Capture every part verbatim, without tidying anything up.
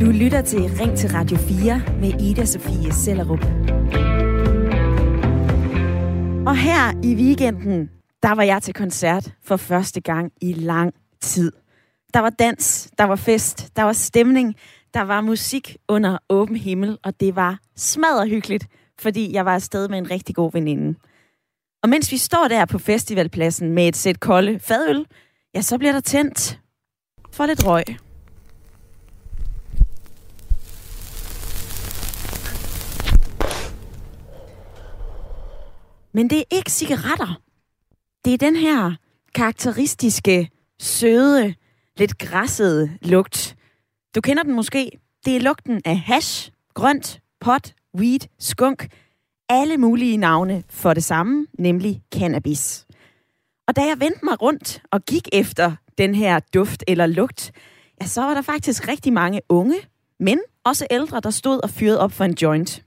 Du lytter til Ring til Radio fire med Ida-Sophie Sellerup. Og her i weekenden, der var jeg til koncert for første gang i lang tid. Der var dans, der var fest, der var stemning, der var musik under åben himmel, og det var smadderhyggeligt, fordi jeg var afsted med en rigtig god veninde. Og mens vi står der på festivalpladsen med et sæt kolde fadøl, ja, så bliver der tændt for lidt røg. Men det er ikke cigaretter. Det er den her karakteristiske, søde, lidt græssede lugt. Du kender den måske. Det er lugten af hash, grønt, pot, weed, skunk. Alle mulige navne for det samme, nemlig cannabis. Og da jeg vendte mig rundt og gik efter den her duft eller lugt, ja, så var der faktisk rigtig mange unge, men også ældre, der stod og fyrede op for en joint.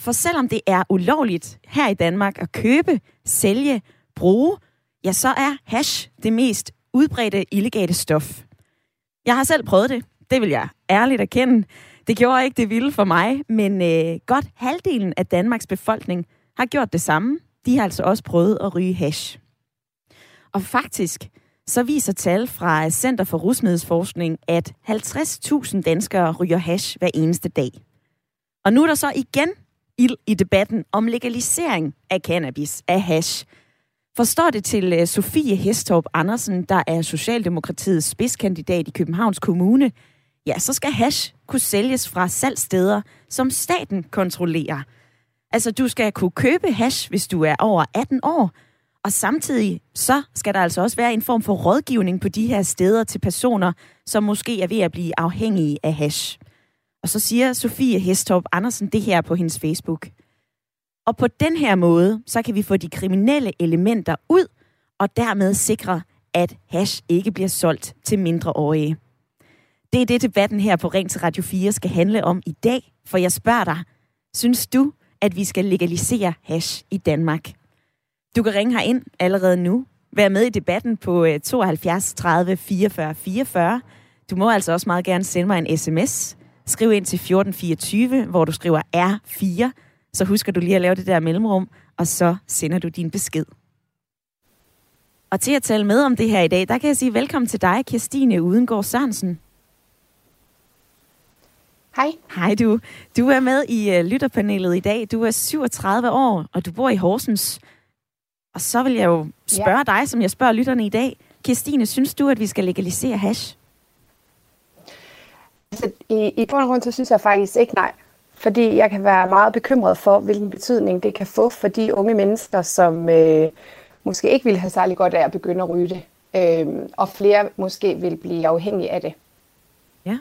For selvom det er ulovligt her i Danmark at købe, sælge, bruge, ja, så er hash det mest udbredte illegale stof. Jeg har selv prøvet det. Det vil jeg ærligt erkende. Det gjorde ikke det vilde for mig, men øh, godt halvdelen af Danmarks befolkning har gjort det samme. De har altså også prøvet at ryge hash. Og faktisk, så viser tal fra Center for Rusmiddelforskning, at halvtreds tusind danskere ryger hash hver eneste dag. Og nu er der så igen ild i debatten om legalisering af cannabis, af hash. Forstår det til Sofie Hestorp Andersen, der er Socialdemokratiets spidskandidat i Københavns Kommune, ja, så skal hash kunne sælges fra salgssteder, som staten kontrollerer. Altså, du skal kunne købe hash, hvis du er over atten år, og samtidig så skal der altså også være en form for rådgivning på de her steder til personer, som måske er ved at blive afhængige af hash. Og så siger Sofie Hestorp Andersen det her på hendes Facebook. Og på den her måde, så kan vi få de kriminelle elementer ud, og dermed sikre, at hash ikke bliver solgt til mindreårige. Det er det, debatten her på Ring til Radio fire skal handle om i dag, for jeg spørger dig, synes du, at vi skal legalisere hash i Danmark? Du kan ringe herind allerede nu. Vær med i debatten på tooghalvfjerds tredive fireogfyrre fireogfyrre. Du må altså også meget gerne sende mig en sms. Skriv ind til fjorten fireogtyve, hvor du skriver R fire. Så husker du lige at lave det der mellemrum, og så sender du din besked. Og til at tale med om det her i dag, der kan jeg sige velkommen til dig, Kirstine Udengård Sørensen. Hej. Hej du. Du er med i uh, lytterpanelet i dag. Du er syvogtredive år, og du bor i Horsens. Og så vil jeg jo spørge ja. dig, som jeg spørger lytterne i dag. Kirstine, synes du, at vi skal legalisere hash? Altså, i, i grund og grund, så synes jeg faktisk ikke nej. Fordi jeg kan være meget bekymret for, hvilken betydning det kan få for de unge mennesker, som øh, måske ikke vil have særlig godt af at begynde at ryge det. Øh, og flere måske vil blive afhængige af det. Ja.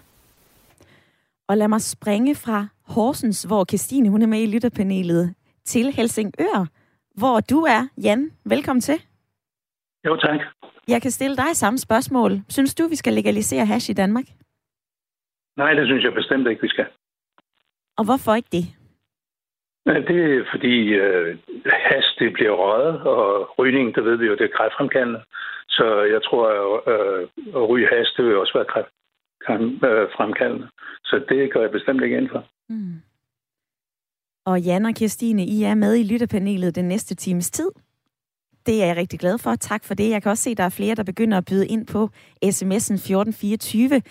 Og lad mig springe fra Horsens, hvor Kirstine hun er med i lytterpanelet, til Helsingør, hvor du er, Jan. Velkommen til. Jo, tak. Jeg kan stille dig samme spørgsmål. Synes du, vi skal legalisere hash i Danmark? Nej, det synes jeg bestemt ikke, vi skal. Og hvorfor ikke det? Det er fordi øh, hash, det bliver røget, og rygning, der ved vi jo, det er kræftfremkaldende. Så jeg tror, at, øh, at ryge hash, det vil også være kræftfremkaldende. Så det går jeg bestemt ikke ind for. Mm. Og Jan og Kirstine, I er med i lytterpanelet den næste times tid. Det er jeg rigtig glad for. Tak for det. Jeg kan også se, at der er flere, der begynder at byde ind på sms'en fjorten fireogtyve.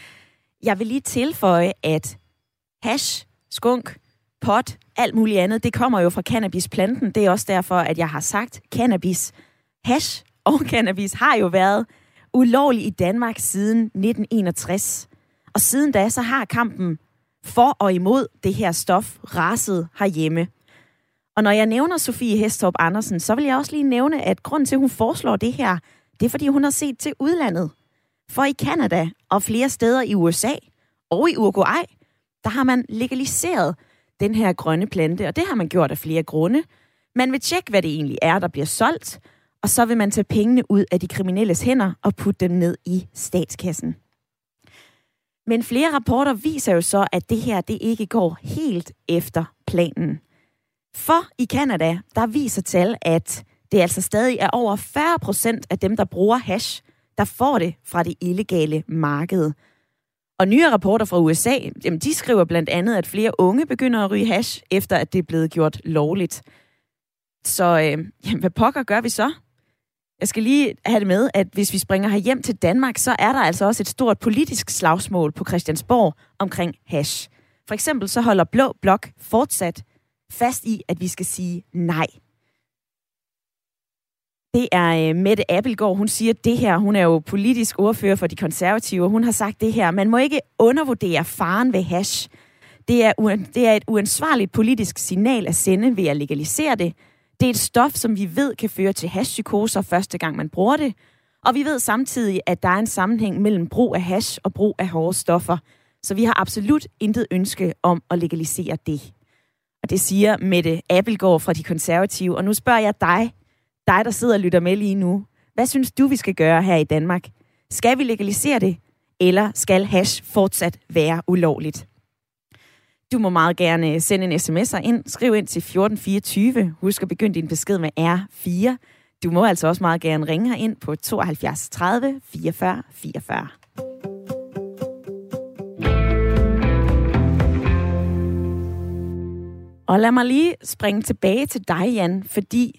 Jeg vil lige tilføje, at hash, skunk, pot, alt muligt andet, det kommer jo fra cannabisplanten. Det er også derfor, at jeg har sagt, cannabis, hash og cannabis har jo været ulovlig i Danmark siden nitten enogtres. Og siden da, så har kampen for og imod det her stof raset herhjemme. Og når jeg nævner Sofie Hestorp Andersen, så vil jeg også lige nævne, at grunden til, at hun foreslår det her, det er, fordi hun har set til udlandet. For i Canada og flere steder i U S A og i Uruguay, der har man legaliseret den her grønne plante, og det har man gjort af flere grunde. Man vil tjekke, hvad det egentlig er, der bliver solgt, og så vil man tage pengene ud af de kriminelles hænder og putte dem ned i statskassen. Men flere rapporter viser jo så, at det her det ikke går helt efter planen. For i Canada, der viser tal, at det altså stadig er over fyrre procent af dem, der bruger hash, der får det fra det illegale marked. Og nye rapporter fra U S A, jamen, de skriver blandt andet, at flere unge begynder at ryge hash, efter at det er blevet gjort lovligt. Så øh, jamen, hvad pokker gør vi så? Jeg skal lige have det med, at hvis vi springer herhjem til Danmark, så er der altså også et stort politisk slagsmål på Christiansborg omkring hash. For eksempel så holder Blå Blok fortsat fast i, at vi skal sige nej. Det er Mette Abelgaard, hun siger det her. Hun er jo politisk ordfører for De Konservative, og hun har sagt det her. Man må ikke undervurdere faren ved hash. Det er, u- det er et uansvarligt politisk signal at sende ved at legalisere det. Det er et stof, som vi ved kan føre til hashpsykoser første gang man bruger det. Og vi ved samtidig, at der er en sammenhæng mellem brug af hash og brug af hårde stoffer. Så vi har absolut intet ønske om at legalisere det. Og det siger Mette Abelgaard fra De Konservative. Og nu spørger jeg dig, dig der sidder og lytter med lige nu. Hvad synes du, vi skal gøre her i Danmark? Skal vi legalisere det, eller skal hash fortsat være ulovligt? Du må meget gerne sende en sms'er ind. Skriv ind til fjorten fireogtyve. Husk at begynde din besked med R fire. Du må altså også meget gerne ringe her ind på tooghalvfjerds tredive fireogfyrre fireogfyrre. Og lad mig lige springe tilbage til dig, Jan, fordi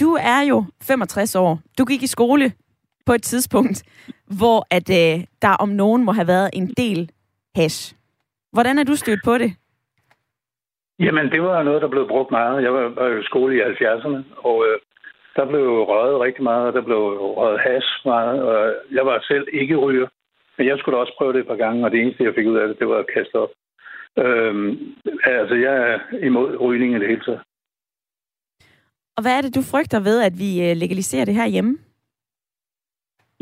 du er jo femogtres år. Du gik i skole på et tidspunkt, hvor at, øh, der om nogen må have været en del hash. Hvordan er du stødt på det? Jamen, det var noget, der blev brugt meget. Jeg var, var jo i skole i halvfjerdserne, og øh, der blev røget rigtig meget, og der blev røget hash meget. Og jeg var selv ikke ryger, men jeg skulle da også prøve det et par gange, og det eneste, jeg fik ud af det, det var at kaste op. Øhm, altså, jeg er imod rygning i det hele taget. Og hvad er det, du frygter ved, at vi legaliserer det her hjemme?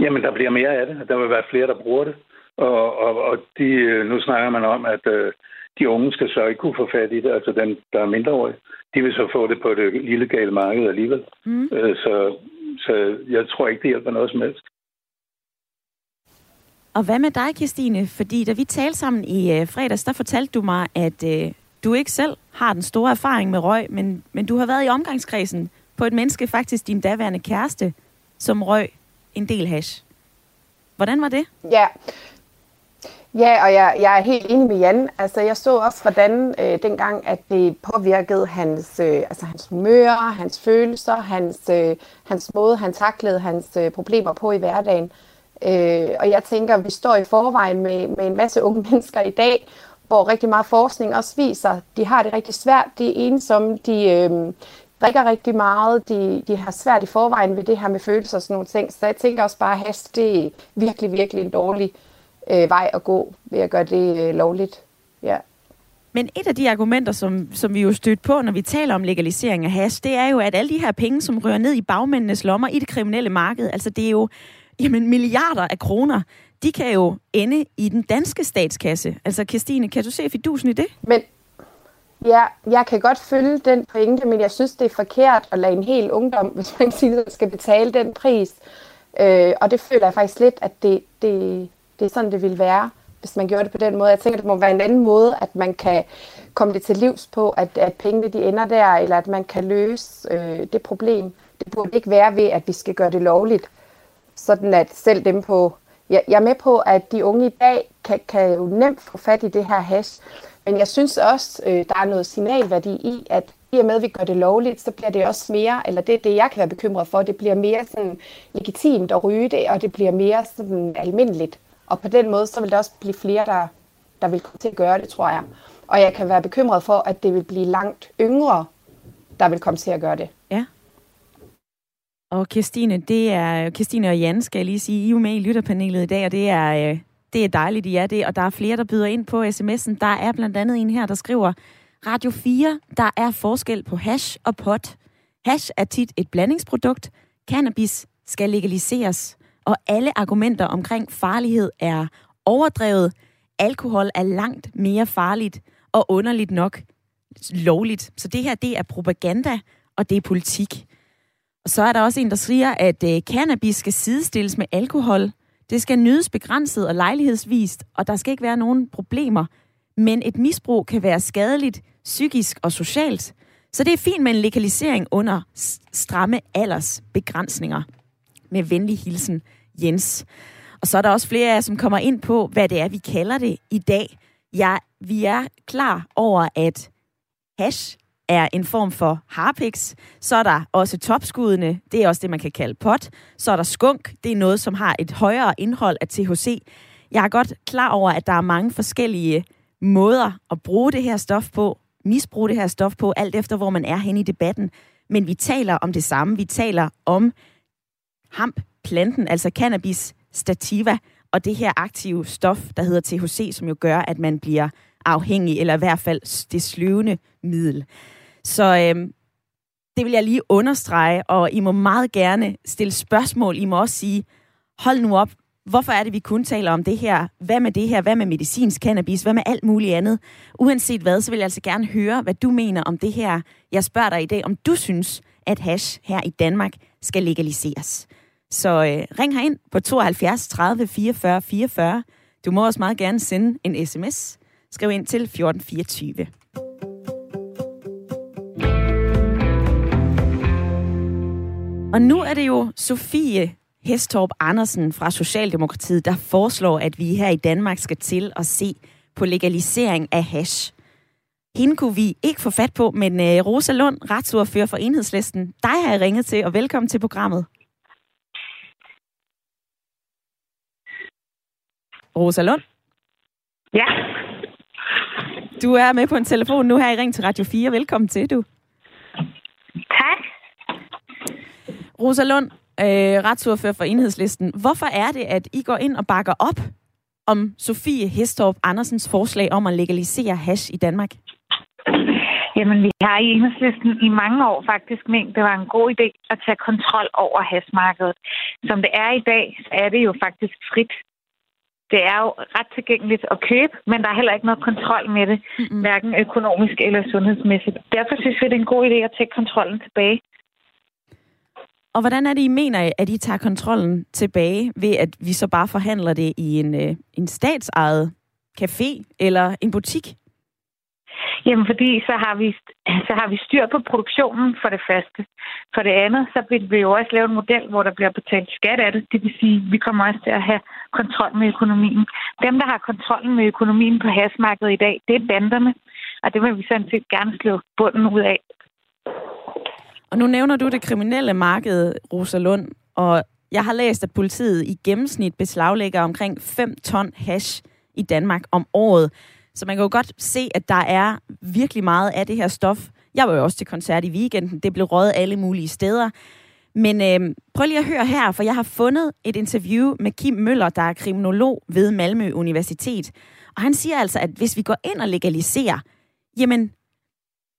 Jamen, der bliver mere af det. Der vil være flere, der bruger det. Og, og, og de, nu snakker man om, at øh, de unge skal så ikke kunne få fat i det. Altså dem, der er mindreårige. De vil så få det på det illegale marked alligevel. Mm. Øh, så, så jeg tror ikke, det hjælper noget som helst. Og hvad med dig, Kirstine? Fordi da vi talte sammen i øh, fredags, der fortalte du mig, at øh, du ikke selv har den store erfaring med røg, men, men du har været i omgangskredsen på et menneske, faktisk din daværende kæreste, som røg en del hash. Hvordan var det? Ja, ja og jeg, jeg er helt enig med Jan. Altså, jeg så også, hvordan øh, dengang, at det påvirkede hans, øh, altså, hans humør, hans følelser, hans, øh, hans måde, han taklede hans øh, problemer på i hverdagen. Øh, og jeg tænker, at vi står i forvejen med, med en masse unge mennesker i dag, hvor rigtig meget forskning også viser, de har det rigtig svært, de er ensomme, de øh, drikker rigtig meget, de, de har svært i forvejen ved det her med følelser og sådan nogle ting. Så jeg tænker også bare, at hash, det er virkelig, virkelig en dårlig øh, vej at gå ved at gøre det øh, lovligt. Ja. Men et af de argumenter, som, som vi jo stødt på, når vi taler om legalisering af hash, det er jo, at alle de her penge, som rører ned i bagmændenes lommer i det kriminelle marked, altså det er jo jamen, milliarder af kroner, de kan jo ende i den danske statskasse. Altså, Kirstine, kan du se fidusen i det? Men, ja, jeg kan godt følge den pointe, men jeg synes, det er forkert at lade en hel ungdom, hvis man siger, skal betale den pris. Øh, og det føler jeg faktisk lidt, at det, det, det er sådan, det ville være, hvis man gjorde det på den måde. Jeg tænker, det må være en anden måde, at man kan komme det til livs på, at, at pengene de ender der, eller at man kan løse øh, det problem. Det burde ikke være ved, at vi skal gøre det lovligt, sådan at selv dem på... Jeg er med på, at de unge i dag kan, kan jo nemt få fat i det her hash, men jeg synes også, der er noget signalværdi i, at i og med, at vi gør det lovligt, så bliver det også mere, eller det det, jeg kan være bekymret for, det bliver mere sådan legitimt at ryge det, og det bliver mere sådan almindeligt. Og på den måde, så vil der også blive flere, der, der vil komme til at gøre det, tror jeg. Og jeg kan være bekymret for, at det vil blive langt yngre, der vil komme til at gøre det. Ja. Og Kirstine, det er Kirstine og Jan, skal jeg lige sige, I er med i lytterpanelet i dag, og det er, det er dejligt, I er det. Og der er flere, der byder ind på sms'en. Der er blandt andet en her, der skriver, Radio fire, der er forskel på hash og pot. Hash er tit et blandingsprodukt. Cannabis skal legaliseres. Og alle argumenter omkring farlighed er overdrevet. Alkohol er langt mere farligt og underligt nok lovligt. Så det her, det er propaganda, og det er politik. Og så er der også en, der siger, at øh, cannabis skal sidestilles med alkohol. Det skal nydes begrænset og lejlighedsvist, og der skal ikke være nogen problemer. Men et misbrug kan være skadeligt, psykisk og socialt. Så det er fint med en legalisering under stramme aldersbegrænsninger. Med venlig hilsen, Jens. Og så er der også flere af jer, som kommer ind på, hvad det er, vi kalder det i dag. Ja, vi er klar over, at hash er en form for harpiks. Så er der også topskuddene, det er også det, man kan kalde pot. Så er der skunk, det er noget, som har et højere indhold af T H C. Jeg er godt klar over, at der er mange forskellige måder at bruge det her stof på, misbruge det her stof på, alt efter hvor man er henne i debatten. Men vi taler om det samme. Vi taler om hampplanten, altså cannabis sativa, og det her aktive stof, der hedder T H C, som jo gør, at man bliver afhængig, eller i hvert fald det sløvende middel. Så øhm, det vil jeg lige understrege, og I må meget gerne stille spørgsmål. I må også sige, hold nu op, hvorfor er det, vi kun taler om det her? Hvad med det her? Hvad med medicinsk cannabis? Hvad med alt muligt andet? Uanset hvad, så vil jeg altså gerne høre, hvad du mener om det her. Jeg spørger dig i dag, om du synes, at hash her i Danmark skal legaliseres. Så øh, ring herind på tooghalvfjerds tredive fireogfyrre fireogfyrre. Du må også meget gerne sende en sms. Skriv ind til fjorten fireogtyve. Og nu er det jo Sofie Hestorp Andersen fra Socialdemokratiet, der foreslår, at vi her i Danmark skal til at se på legalisering af hash. Hende kunne vi ikke få fat på, men Rosa Lund, retsordfører for Enhedslisten, dig har jeg ringet til, og velkommen til programmet. Rosa Lund? Ja. Du er med på en telefon nu her i Ring til Radio fire. Velkommen til, du. Tak. Rosa Lund, øh, retsordfører for Enhedslisten. Hvorfor er det, at I går ind og bakker op om Sofie Hestorp Andersens forslag om at legalisere hash i Danmark? Jamen, vi har i Enhedslisten i mange år faktisk ment, det var en god idé at tage kontrol over hashmarkedet. Som det er i dag, så er det jo faktisk frit. Det er jo ret tilgængeligt at købe, men der er heller ikke noget kontrol med det, mm-hmm. hverken økonomisk eller sundhedsmæssigt. Derfor synes vi, det er en god idé at tage kontrollen tilbage. Og hvordan er det, I mener, at I tager kontrollen tilbage, ved at vi så bare forhandler det i en, en statsejet café eller en butik? Jamen, fordi så har, vi, så har vi styr på produktionen for det første. For det andet, så vil vi jo også lave en model, hvor der bliver betalt skat af det. Det vil sige, at vi kommer også til at have kontrol med økonomien. Dem, der har kontrollen med økonomien på hashmarkedet i dag, det er banderne. Og det vil vi sådan set gerne slå bunden ud af. Og nu nævner du det kriminelle marked, Rosa Lund. Og jeg har læst, at politiet i gennemsnit beslaglægger omkring fem ton hash i Danmark om året. Så man kan jo godt se, at der er virkelig meget af det her stof. Jeg var jo også til koncert i weekenden. Det blev røget alle mulige steder. Men øh, prøv lige at høre her, for jeg har fundet et interview med Kim Møller, der er kriminolog ved Malmø Universitet. Og han siger altså, at hvis vi går ind og legaliserer, jamen,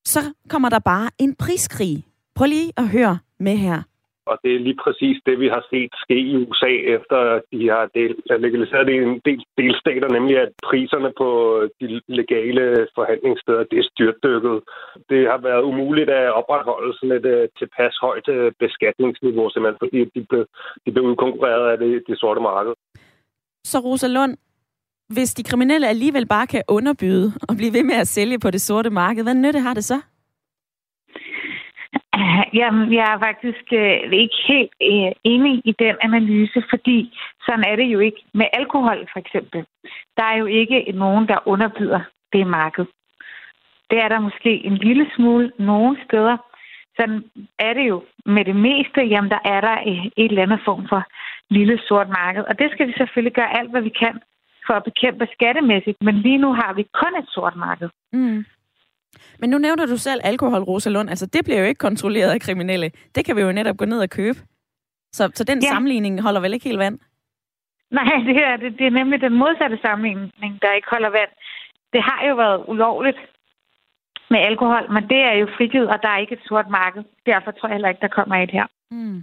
så kommer der bare en priskrig. Prøv lige at høre med her. Og det er lige præcis det, vi har set ske i U S A, efter de har del- legaliseret det i en del delstater, nemlig at priserne på de legale forhandlingssteder, det er styrtdykket. Det har været umuligt at opretholde sådan et uh, tilpas højt uh, beskatningsniveau, simpelthen fordi de blev, de blev udkonkurreret af det, det sorte marked. Så Rosa Lund, hvis de kriminelle alligevel bare kan underbyde og blive ved med at sælge på det sorte marked, hvad nytte har det så? Jamen, jeg er faktisk øh, ikke helt øh, enig i den analyse, fordi sådan er det jo ikke med alkohol, for eksempel. Der er jo ikke nogen, der underbyder det marked. Det er der måske en lille smule nogle steder. Sådan er det jo med det meste. Jamen, der er der et eller andet form for lille sort marked. Og det skal vi selvfølgelig gøre alt, hvad vi kan for at bekæmpe skattemæssigt. Men lige nu har vi kun et sort marked. Mm. Men nu nævner du selv alkohol, Rosa Lund. Altså, det bliver jo ikke kontrolleret af kriminelle. Det kan vi jo netop gå ned og købe. Så, så den ja. sammenligning holder vel ikke helt vand? Nej, det er, det, det er nemlig den modsatte sammenligning, der ikke holder vand. Det har jo været ulovligt med alkohol, men det er jo frigivet, og der er ikke et sort marked. Derfor tror jeg heller ikke, der kommer et her. Mm.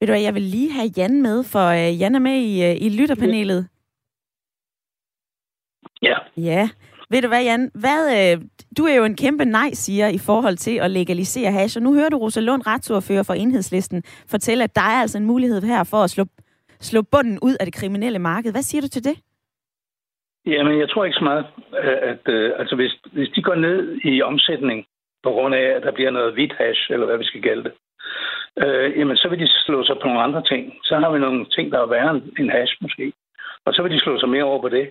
Ved du hvad, jeg vil lige have Jan med, for Jan er med i, i lytterpanelet. Ja. Ja. Ved du hvad, Jan? Hvad, øh, du er jo en kæmpe nej-siger i forhold til at legalisere hash, og nu hører du Rosa Lund, retsordfører for Enhedslisten, fortælle, at der er altså en mulighed her for at slå, slå bunden ud af det kriminelle marked. Hvad siger du til det? Jamen, jeg tror ikke så meget, at, at øh, altså, hvis, hvis de går ned i omsætning på grund af, at der bliver noget hvidt hash, eller hvad vi skal kalde det, øh, jamen så vil de slå sig på nogle andre ting. Så har vi nogle ting, der er værre end hash måske. Og så vil de slå sig mere over på det.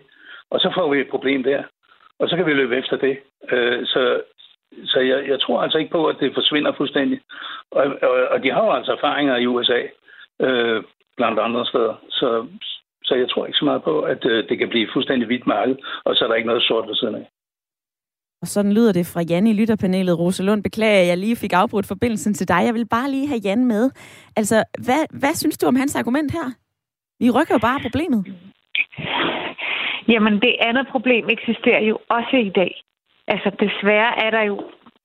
Og så får vi et problem der. Og så kan vi løbe efter det. Øh, så så jeg, jeg tror altså ikke på, at det forsvinder fuldstændig. Og, og, og de har jo altså erfaringer i U S A, øh, blandt andre steder. Så, så jeg tror ikke så meget på, at øh, det kan blive fuldstændig hvidt marked, og så er der ikke noget sort ved siden af. Og sådan lyder det fra Janne i lytterpanelet. Rosa Lund, beklager, at jeg lige fik afbrudt forbindelsen til dig. Jeg vil bare lige have Janne med. Altså, hvad, hvad synes du om hans argument her? Vi rykker jo bare problemet. Jamen, det andet problem eksisterer jo også i dag. Altså, desværre er der jo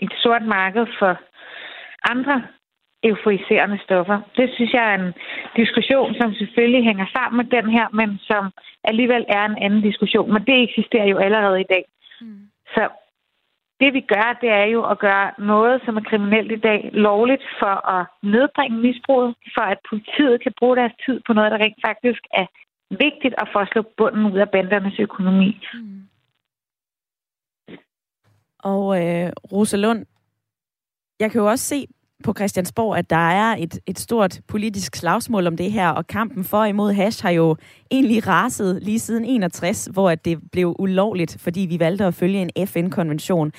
et sort marked for andre euforiserende stoffer. Det synes jeg er en diskussion, som selvfølgelig hænger sammen med den her, men som alligevel er en anden diskussion. Men det eksisterer jo allerede i dag. Mm. Så det vi gør, det er jo at gøre noget, som er kriminelt i dag, lovligt for at nedbringe misbruget, for at politiet kan bruge deres tid på noget, der rent faktisk er vigtigt, og for at slå bunden ud af bandernes økonomi. Mm. Og øh, Rosa Lund, jeg kan jo også se på Christiansborg, at der er et, et stort politisk slagsmål om det her, og kampen for imod hash har jo egentlig raset lige siden enogtres, hvor det blev ulovligt, fordi vi valgte at følge en F N-konvention.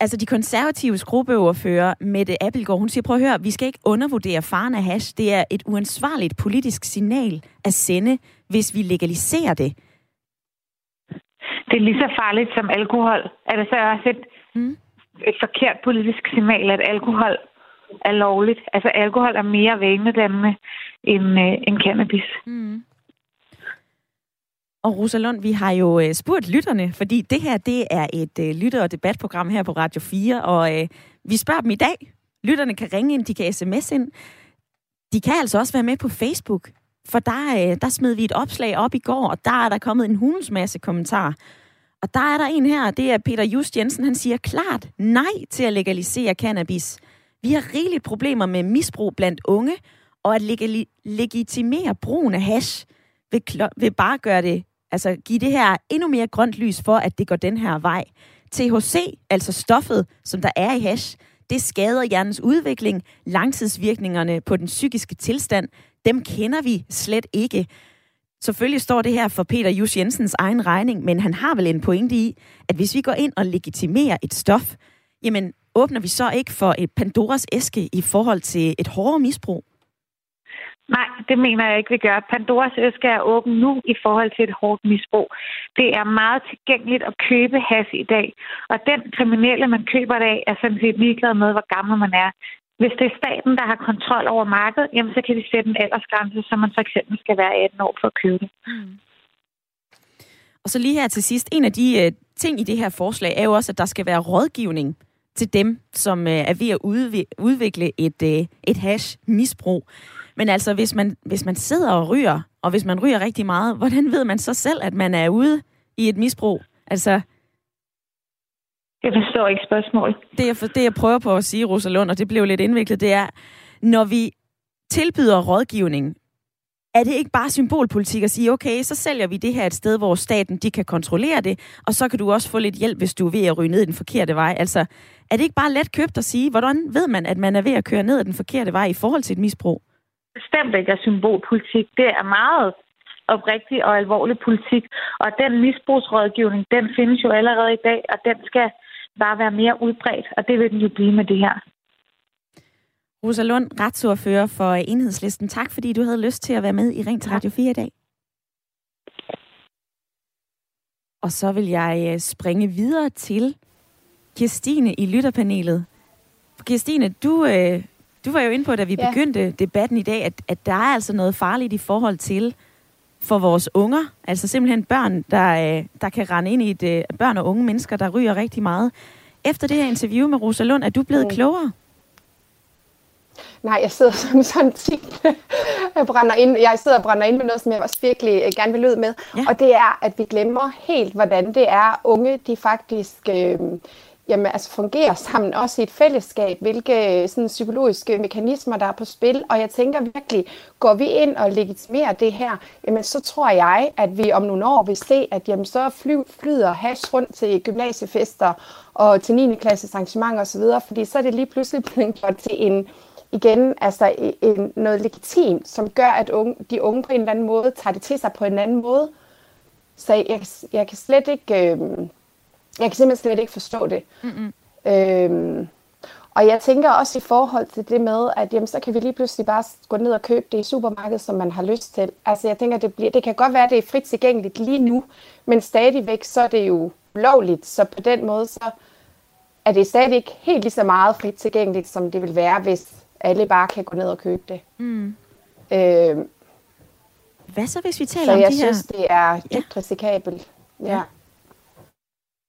Altså de konservatives gruppeordfører Mette Abelgaard, hun siger, prøv at høre, vi skal ikke undervurdere faren af hash. Det er et uansvarligt politisk signal at sende, hvis vi legaliserer det. Det er lige så farligt som alkohol. Er det så også et, mm. et forkert politisk signal, at alkohol er lovligt? Altså alkohol er mere vanedannende end, øh, end cannabis. Mm. Og Rosa Lund, vi har jo spurgt lytterne, fordi det her, det er et øh, lytter- og debatprogram her på Radio fire, og øh, vi spørger dem i dag. Lytterne kan ringe ind, de kan sms ind. De kan altså også være med på Facebook, for der, øh, der smed vi et opslag op i går, og der er der kommet en hulens masse kommentarer. Og der er der en her, det er Peter Just Jensen, han siger klart nej til at legalisere cannabis. Vi har rigeligt problemer med misbrug blandt unge, og at leg- legitimere brugen af hash vil, klo- vil bare gøre det. Altså give det her endnu mere grønt lys for, at det går den her vej. T H C, altså stoffet, som der er i hash, det skader hjernens udvikling. Langtidsvirkningerne på den psykiske tilstand, dem kender vi slet ikke. Selvfølgelig står det her for Peter Just Jensens egen regning, men han har vel en pointe i, at hvis vi går ind og legitimerer et stof, jamen åbner vi så ikke for et Pandoras æske i forhold til et hårdere misbrug? Nej, det mener jeg ikke, vi gør. Pandoras æske er åben nu i forhold til et hårdt misbrug. Det er meget tilgængeligt at købe hash i dag. Og den kriminelle, man køber i dag, er sådan set ligeglad med, hvor gammel man er. Hvis det er staten, der har kontrol over markedet, jamen så kan de sætte en aldersgrænse, så man for eksempel skal være atten år for at købe det. Mm. Og så lige her til sidst, en af de øh, ting i det her forslag er jo også, at der skal være rådgivning til dem, som øh, er ved at udvi- udvikle et, øh, et hash-misbrug. Men altså, hvis man, hvis man sidder og ryger, og hvis man ryger rigtig meget, hvordan ved man så selv, at man er ude i et misbrug? Altså... Jeg forstår ikke spørgsmålet. Det jeg, for, det, jeg prøver på at sige, Rosa Lund, og det blev lidt indviklet, det er, når vi tilbyder rådgivning, er det ikke bare symbolpolitik at sige, okay, så sælger vi det her et sted, hvor staten de kan kontrollere det, og så kan du også få lidt hjælp, hvis du er ved at ryge ned den forkerte vej. Altså, er det ikke bare let købt at sige, hvordan ved man, at man er ved at køre ned den forkerte vej i forhold til et misbrug? Bestemt ikke er symbolpolitik. Det er meget oprigtig og alvorlig politik, og den misbrugsrådgivning, den findes jo allerede i dag, og den skal bare være mere udbredt, og det vil den jo blive med det her. Rosa Lund, retsordfører for Enhedslisten. Tak, fordi du havde lyst til at være med i Ring til Radio fire i dag. Og så vil jeg springe videre til Kirstine i lytterpanelet. Kirstine, du, du var jo inde på, da vi ja. begyndte debatten i dag, at, at der er altså noget farligt i forhold til for vores unger, altså simpelthen børn, der, der kan rende ind i et børn og unge mennesker, der ryger rigtig meget. Efter det her interview med Rosa Lund, er du blevet mm. klogere? Nej, jeg sidder som sådan tit. Jeg, brænder ind, jeg sidder og brænder ind med noget, som jeg også virkelig gerne vil ud med. Ja. Og det er, at vi glemmer helt, hvordan det er, unge de faktisk... Øh, Jamen, altså fungerer sammen også i et fællesskab, hvilke sådan, psykologiske mekanismer, der er på spil. Og jeg tænker virkelig, går vi ind og legitimerer det her, jamen så tror jeg, at vi om nogle år vil se, at jamen, så flyder hash rundt til gymnasiefester og til niende klasses arrangementer osv., fordi så er det lige pludselig blevet gjort til en, igen altså en, noget legitimt, som gør, at unge, de unge på en eller anden måde tager det til sig på en anden måde. Så jeg, jeg kan slet ikke, øh, jeg kan simpelthen slet ikke forstå det. Mm-hmm. Øhm, og jeg tænker også i forhold til det med, at jamen, så kan vi lige pludselig bare gå ned og købe det i supermarkedet, som man har lyst til. Altså jeg tænker, det, bliver, det kan godt være, at det er frit tilgængeligt lige nu, men stadigvæk så er det jo lovligt, så på den måde så er det stadig ikke helt lige så meget frit tilgængeligt, som det vil være, hvis alle bare kan gå ned og købe det. Mm. Øhm, Hvad så, hvis vi taler om de her... Så jeg synes, det er dybt risikabelt. Ja. Ja.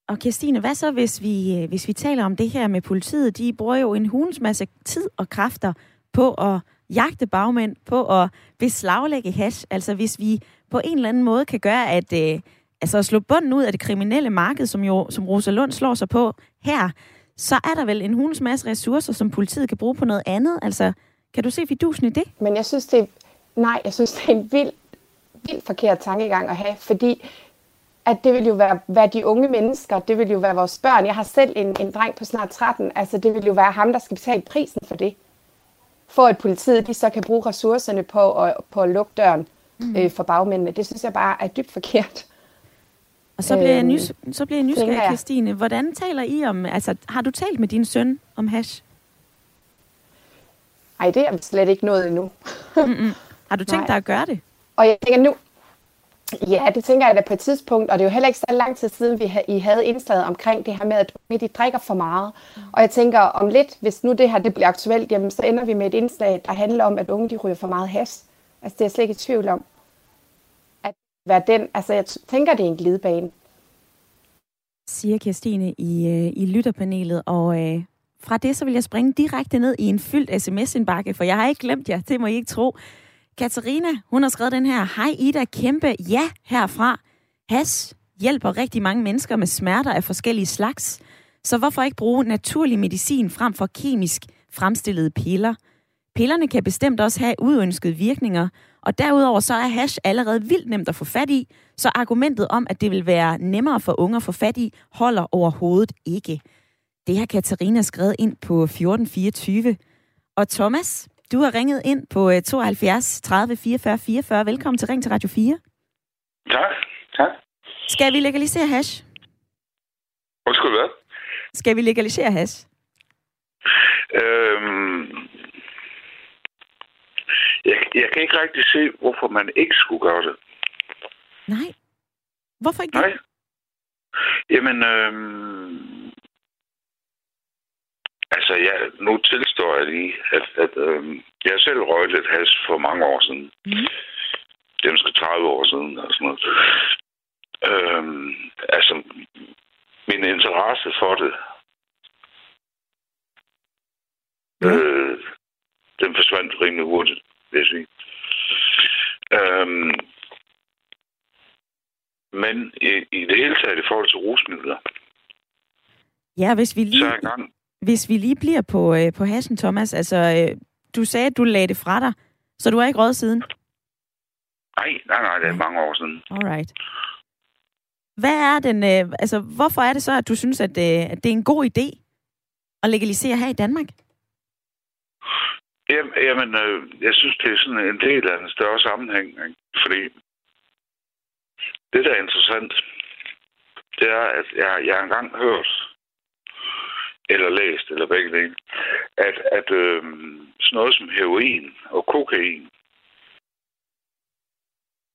Og Kirstine, hvad så, hvis vi, hvis vi taler om det her med politiet? De bruger jo en hulens masse tid og kræfter på at jagte bagmænd, på at beslaglægge hash. Altså, hvis vi på en eller anden måde kan gøre, at, øh, altså, at slå bunden ud af det kriminelle marked, som, jo, som Rosa Lund slår sig på her, så er der vel en hulens masse ressourcer, som politiet kan bruge på noget andet. Altså, kan du se fidusen i det? Men jeg synes, det er... Nej, jeg synes, det er en vild helt forkert tankegang at have, fordi at det vil jo være, være de unge mennesker, det vil jo være vores børn. Jeg har selv en, en dreng på snart tretten, altså det vil jo være ham, der skal betale prisen for det. For at politiet de så kan bruge ressourcerne på at, på at lukke døren øh, for bagmændene. Det synes jeg bare er dybt forkert. Og så bliver jeg, nys- så bliver jeg nysgerrig, Kirstine. Hvordan taler I om, altså har du talt med din søn om hash? Ej, det er slet ikke noget endnu. Har du tænkt Nej. dig at gøre det? Og jeg tænker nu, ja, det tænker jeg da på et tidspunkt, og det er jo heller ikke så lang tid siden, vi I havde indslaget omkring det her med, at unge de drikker for meget. Og jeg tænker om lidt, hvis nu det her det bliver aktuelt, jamen, så ender vi med et indslag, der handler om, at unge de ryger for meget hash. Altså det er jeg slet ikke i tvivl om. At være den, altså jeg tænker, det er en glidebane. Siger Kirstine i, i lytterpanelet, og... Øh fra det, så vil jeg springe direkte ned i en fyldt sms-indbakke, for jeg har ikke glemt jer, det må I ikke tro. Katarina, hun har skrevet den her, hej Ida, kæmpe ja herfra. Hash hjælper rigtig mange mennesker med smerter af forskellige slags, så hvorfor ikke bruge naturlig medicin frem for kemisk fremstillede piller? Pillerne kan bestemt også have uønskede virkninger, og derudover så er hash allerede vildt nemt at få fat i, så argumentet om, at det vil være nemmere for unge at få fat i, holder overhovedet ikke. Det har Katarina skrevet ind på fjorten fireogtyve. Og Thomas, du har ringet ind på tooghalvfjerds tredive fireogfyrre fireogfyrre. Velkommen til Ring til Radio fire. Tak, tak. Skal vi legalisere hash? Undskyld, hvad? Skal vi legalisere hash? Øhm, jeg, jeg kan ikke rigtig se, hvorfor man ikke skulle gøre det. Nej. Hvorfor ikke Nej. det? Jamen... Øhm Altså, jeg, nu tilstår jeg lige, at, at øh, jeg selv røg lidt hash for mange år siden. Mm. Det er måske tredive år siden, og sådan noget. Øh, altså, min interesse for det, mm. øh, den forsvandt rimelig hurtigt, vil jeg sige. Øh, men i, i det hele taget i forhold til rusmidler. Ja, hvis vi lige... Så er jeg gang. Hvis vi lige bliver på, øh, på hashen, Thomas, altså, øh, du sagde, at du lagde det fra dig, så du har ikke røget siden? Nej, nej, nej, det er mange år siden. Alright. Hvad er den, øh, altså, hvorfor er det så, at du synes, at, øh, at det er en god idé at legalisere her i Danmark? Jamen, jamen øh, jeg synes, det er sådan en del af en større sammenhæng, ikke? Fordi det, der er interessant, det er, at jeg, jeg har engang hørt, eller læst, eller begge dele, at, at øh, sådan noget som heroin og kokain.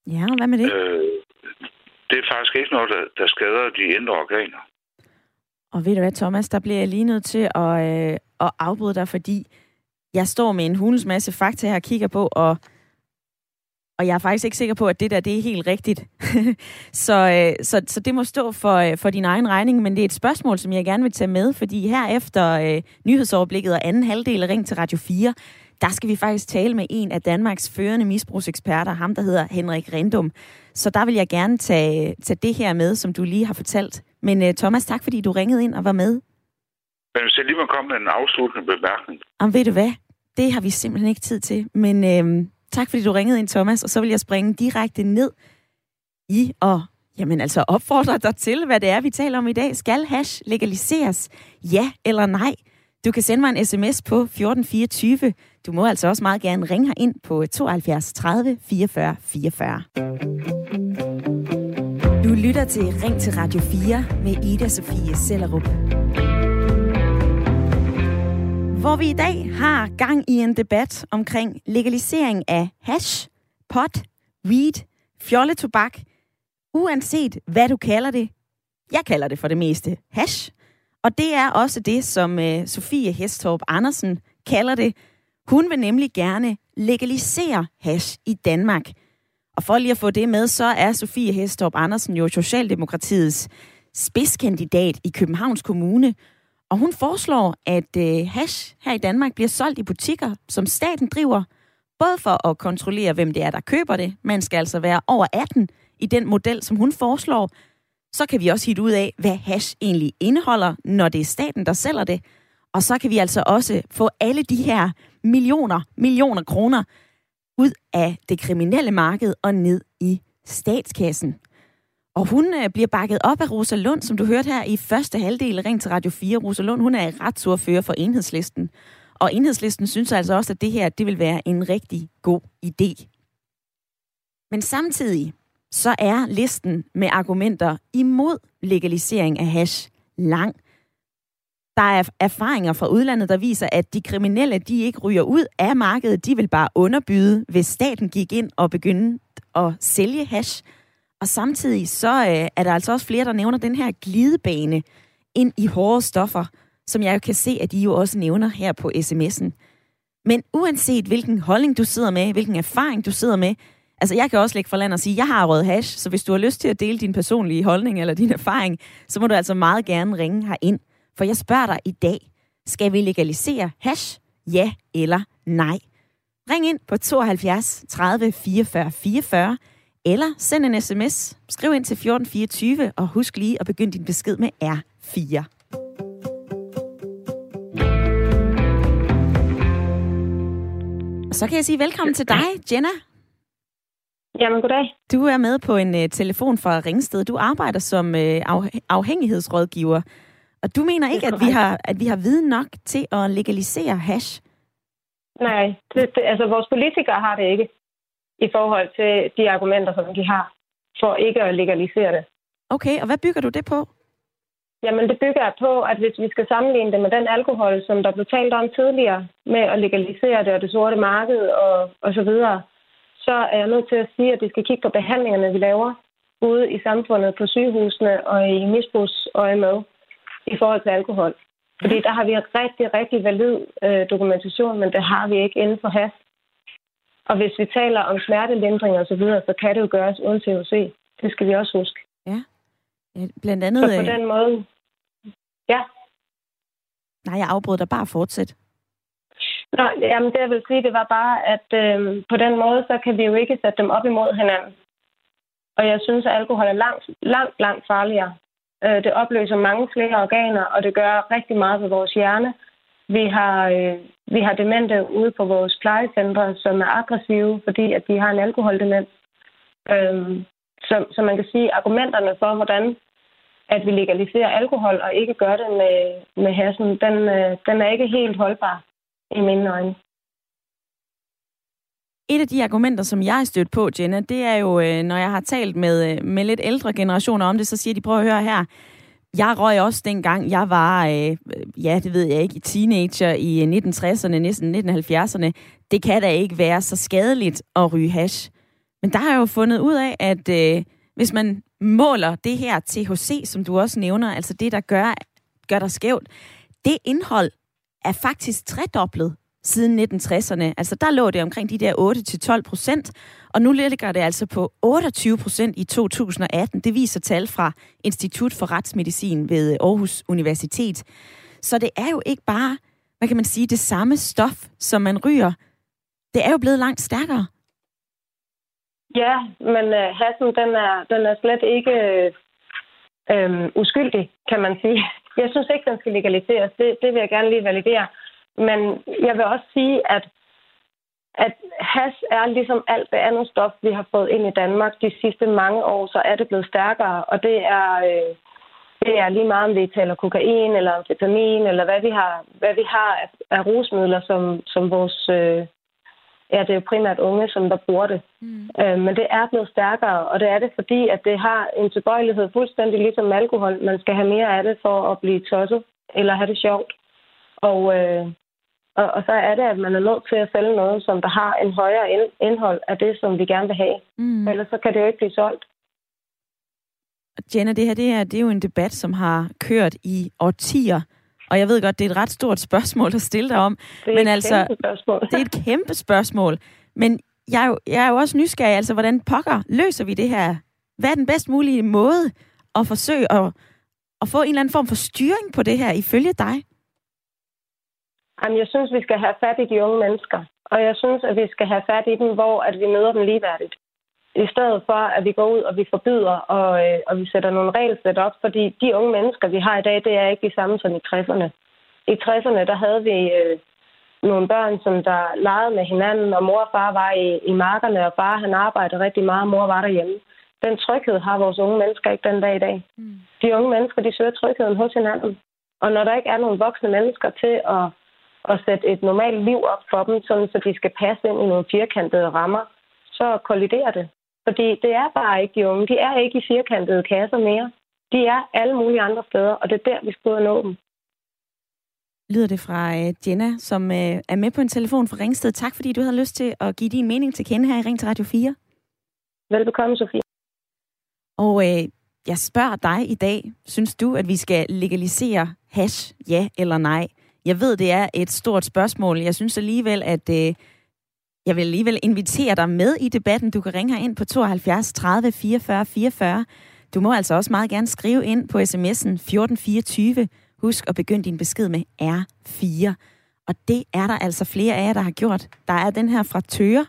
Ja, hvad med det? Øh, det er faktisk ikke noget, der, der skader de indre organer. Og ved du hvad, Thomas, der bliver jeg lige nødt til at, øh, at afbryde dig, fordi jeg står med en hulens masse fakta her og kigger på, og, og jeg er faktisk ikke sikker på, at det der, det er helt rigtigt. så, øh, så, så det må stå for, øh, for din egen regning, men det er et spørgsmål, som jeg gerne vil tage med, fordi her efter øh, nyhedsoverblikket og anden halvdel af Ring til Radio fire, der skal vi faktisk tale med en af Danmarks førende misbrugseksperter, ham der hedder Henrik Rindum. Så der vil jeg gerne tage, tage det her med, som du lige har fortalt. Men øh, Thomas, tak fordi du ringede ind og var med. Men hvis jeg lige må komme med en afsluttende bemærkning. Jamen ved du hvad, det har vi simpelthen ikke tid til, men... Øh, Tak, fordi du ringede ind, Thomas, og så vil jeg springe direkte ned i og jamen, altså opfordre dig til, hvad det er, vi taler om i dag. Skal hash legaliseres? Ja eller nej? Du kan sende mig en sms på fjorten fireogtyve. Du må altså også meget gerne ringe herind på tooghalvfjerds tredive fireogfyrre fireogfyrre. Du lytter til Ring til Radio fire med Ida-Sophie Sellerup, hvor vi i dag har gang i en debat omkring legalisering af hash, pot, weed, fjolletobak, uanset hvad du kalder det. Jeg kalder det for det meste hash, og det er også det, som øh, Sofie Hestorp Andersen kalder det. Hun vil nemlig gerne legalisere hash i Danmark. Og for lige at få det med, så er Sofie Hestorp Andersen jo Socialdemokratiets spidskandidat i Københavns Kommune, og hun foreslår, at øh, hash her i Danmark bliver solgt i butikker, som staten driver, både for at kontrollere, hvem det er, der køber det. Man skal altså være over atten i den model, som hun foreslår. Så kan vi også hitte ud af, hvad hash egentlig indeholder, når det er staten, der sælger det. Og så kan vi altså også få alle de her millioner, millioner kroner ud af det kriminelle marked og ned i statskassen. Og hun bliver bakket op af Rosa Lund, som du hørte her i første halvdel Ring til Radio fire. Rosa Lund, hun er retsordfører for Enhedslisten. Og Enhedslisten synes altså også, at det her, det vil være en rigtig god idé. Men samtidig så er listen med argumenter imod legalisering af hash lang. Der er erfaringer fra udlandet, der viser, at de kriminelle, de ikke ryger ud af markedet. De vil bare underbyde, hvis staten gik ind og begyndte at sælge hash. Og samtidig så øh, er der altså også flere, der nævner den her glidebane ind i hårde stoffer, som jeg jo kan se, at I jo også nævner her på sms'en. Men uanset hvilken holdning du sidder med, hvilken erfaring du sidder med, altså jeg kan også lægge for land og sige, at jeg har rød hash, så hvis du har lyst til at dele din personlige holdning eller din erfaring, så må du altså meget gerne ringe herind. For jeg spørger dig i dag, skal vi legalisere hash, ja eller nej? Ring ind på tooghalvfjerds tredive fireogfyrre fireogfyrre, eller send en sms, skriv ind til fjorten fireogtyve, og husk lige at begynde din besked med R fire. Og så kan jeg sige velkommen til dig, Jenna. Jamen, goddag. Du er med på en uh, telefon fra Ringsted. Du arbejder som uh, afh- afhængighedsrådgiver, og du mener ikke, at vi har, at vi har viden nok til at legalisere hash? Nej, det, det, altså vores politikere har det ikke i forhold til de argumenter, som de har, for ikke at legalisere det. Okay, og hvad bygger du det på? Jamen, det bygger jeg på, at hvis vi skal sammenligne det med den alkohol, som der blev talt om tidligere, med at legalisere det og det sorte marked og, og så videre, så er jeg nødt til at sige, at vi skal kigge på behandlingerne, vi laver ude i samfundet, på sygehusene og i misbrugsøje med i forhold til alkohol. Fordi der har vi rigtig, rigtig valid øh, dokumentation, men det har vi ikke inden for hash. Og hvis vi taler om smertelindring og så videre, så kan det jo gøres uden T H C. Det skal vi også huske. Ja, blandt andet... Så på den måde... Ja. Nej, jeg afbrød dig bare. Fortsæt. Nå, jamen det jeg vil sige, det var bare, at øh, på den måde, så kan vi jo ikke sætte dem op imod hinanden. Og jeg synes, at alkohol er langt, langt, langt farligere. Øh, det opløser mange flere organer, og det gør rigtig meget ved vores hjerne. Vi har, øh, vi har demente ude på vores plejecentre, som er aggressive, fordi at de har en alkoholdement. Øh, så, så man kan sige, argumenterne for, hvordan at vi legaliserer alkohol og ikke gør det med, med hassen, den, øh, den er ikke helt holdbar i mine øjne. Et af de argumenter, som jeg er stødt på, Jenna, det er jo, når jeg har talt med, med lidt ældre generationer om det, så siger de, prøv at høre her, jeg røg også dengang, jeg var, øh, ja, det ved jeg ikke, teenager i nitten tresserne, næsten nitten halvfjerdserne. Det kan da ikke være så skadeligt at ryge hash. Men der har jeg jo fundet ud af, at øh, hvis man måler det her T H C, som du også nævner, altså det, der gør, gør dig skævt, det indhold er faktisk tredoblet siden nitten tresserne. Altså der lå det omkring de der otte til tolv procent, og nu ligger det altså på otteogtyve procent i to tusind og atten. Det viser tal fra Institut for Retsmedicin ved Aarhus Universitet. Så det er jo ikke bare, hvad kan man sige, det samme stof, som man ryger. Det er jo blevet langt stærkere. Ja, men uh, hassen, den er, den er slet ikke uh, um, uskyldig, kan man sige. Jeg synes ikke, den skal legaliseres. Det, det vil jeg gerne lige validere. Men jeg vil også sige, at, at hash er ligesom alt det andet stof, vi har fået ind i Danmark de sidste mange år, så er det blevet stærkere. Og det er, øh, Det er lige meget, om vi taler kokain eller amfetamin, eller hvad vi har, hvad vi har af, af rusmidler, som, som vores... Øh, ja, det er jo primært unge, som der bruger det. Mm. Øh, men det er blevet stærkere, og det er det, fordi at det har en tilbøjelighed fuldstændig ligesom alkohol. Man skal have mere af det for at blive tosset eller have det sjovt. Og, øh, og, og så er det, at man er nødt til at sælge noget, som der har en højere indhold af det, som vi gerne vil have. Mm. Ellers så kan det jo ikke blive solgt. Jenna, det her det er, det er jo en debat, som har kørt i årtier. Og jeg ved godt, det er et ret stort spørgsmål at stille dig om. Det er men et altså, kæmpe spørgsmål. Det er et kæmpe spørgsmål. Men jeg er, jo, jeg er jo også nysgerrig, altså hvordan pokker løser vi det her? Hvad er den bedst mulige måde at forsøge at, at få en eller anden form for styring på det her, ifølge dig? Jamen, jeg synes, vi skal have fat i de unge mennesker. Og jeg synes, at vi skal have fat i dem, hvor at vi møder dem ligeværdigt. I stedet for, at vi går ud, og vi forbyder, og, øh, og vi sætter nogle regelsæt op, fordi de unge mennesker, vi har i dag, det er ikke de samme som i tresserne. I tresserne, der havde vi øh, nogle børn, som der legede med hinanden, og mor og far var i, i markerne, og far han arbejdede rigtig meget, og mor var derhjemme. Den tryghed har vores unge mennesker ikke den dag i dag. Mm. De unge mennesker, de søger trygheden hos hinanden. Og når der ikke er nogen voksne mennesker til at, at sætte et normalt liv op for dem, sådan, så de skal passe ind i nogle firkantede rammer, så kolliderer det. Fordi det er bare ikke de unge. De er ikke i firkantede kasser mere. De er alle mulige andre steder, og det er der, vi skal ud og nå dem. Lyder det fra uh, Jenna, som uh, er med på en telefon fra Ringsted. Tak, fordi du havde lyst til at give din mening til kende her i Ring til Radio fire. Velbekomme, Sofie. Og uh, jeg spørger dig i dag, synes du, at vi skal legalisere hash, ja eller nej? Jeg ved, det er et stort spørgsmål. Jeg synes alligevel, at... Uh, Jeg vil alligevel invitere dig med i debatten. Du kan ringe her ind på tooghalvfjerds tredive fireogfyrre fireogfyrre. Du må altså også meget gerne skrive ind på sms'en fjorten fireogtyve. Husk at begynde din besked med R fire. Og det er der altså flere af jer, der har gjort. Der er den her fra Tøre.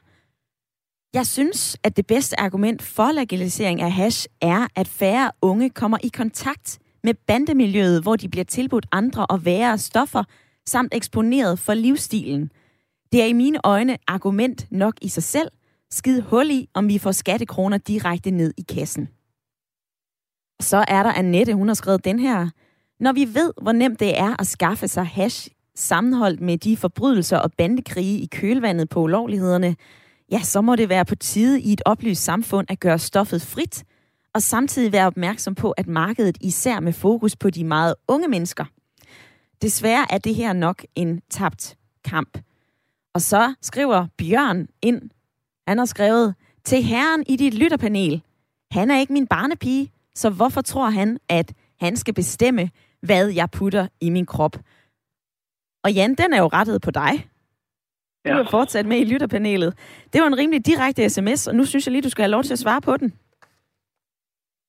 Jeg synes, at det bedste argument for legalisering af hash er, at færre unge kommer i kontakt med bandemiljøet, hvor de bliver tilbudt andre og værre stoffer, samt eksponeret for livsstilen. Det er i mine øjne argument nok i sig selv. Skid hul i, om vi får skattekroner direkte ned i kassen. Så er der Annette, hun har skrevet den her. Når vi ved, hvor nemt det er at skaffe sig hash, sammenholdt med de forbrydelser og bandekrige i kølvandet på ulovlighederne, ja, så må det være på tide i et oplyst samfund at gøre stoffet frit, og samtidig være opmærksom på, at markedet især med fokus på de meget unge mennesker. Desværre er det her nok en tabt kamp. Og så skriver Bjørn ind. Han har skrevet, til herren i dit lytterpanel. Han er ikke min barnepige, så hvorfor tror han, at han skal bestemme, hvad jeg putter i min krop? Og Jan, den er jo rettet på dig. Ja. Du er fortsat med i lytterpanelet. Det var en rimelig direkte sms, og nu synes jeg lige, du skal have lov til at svare på den.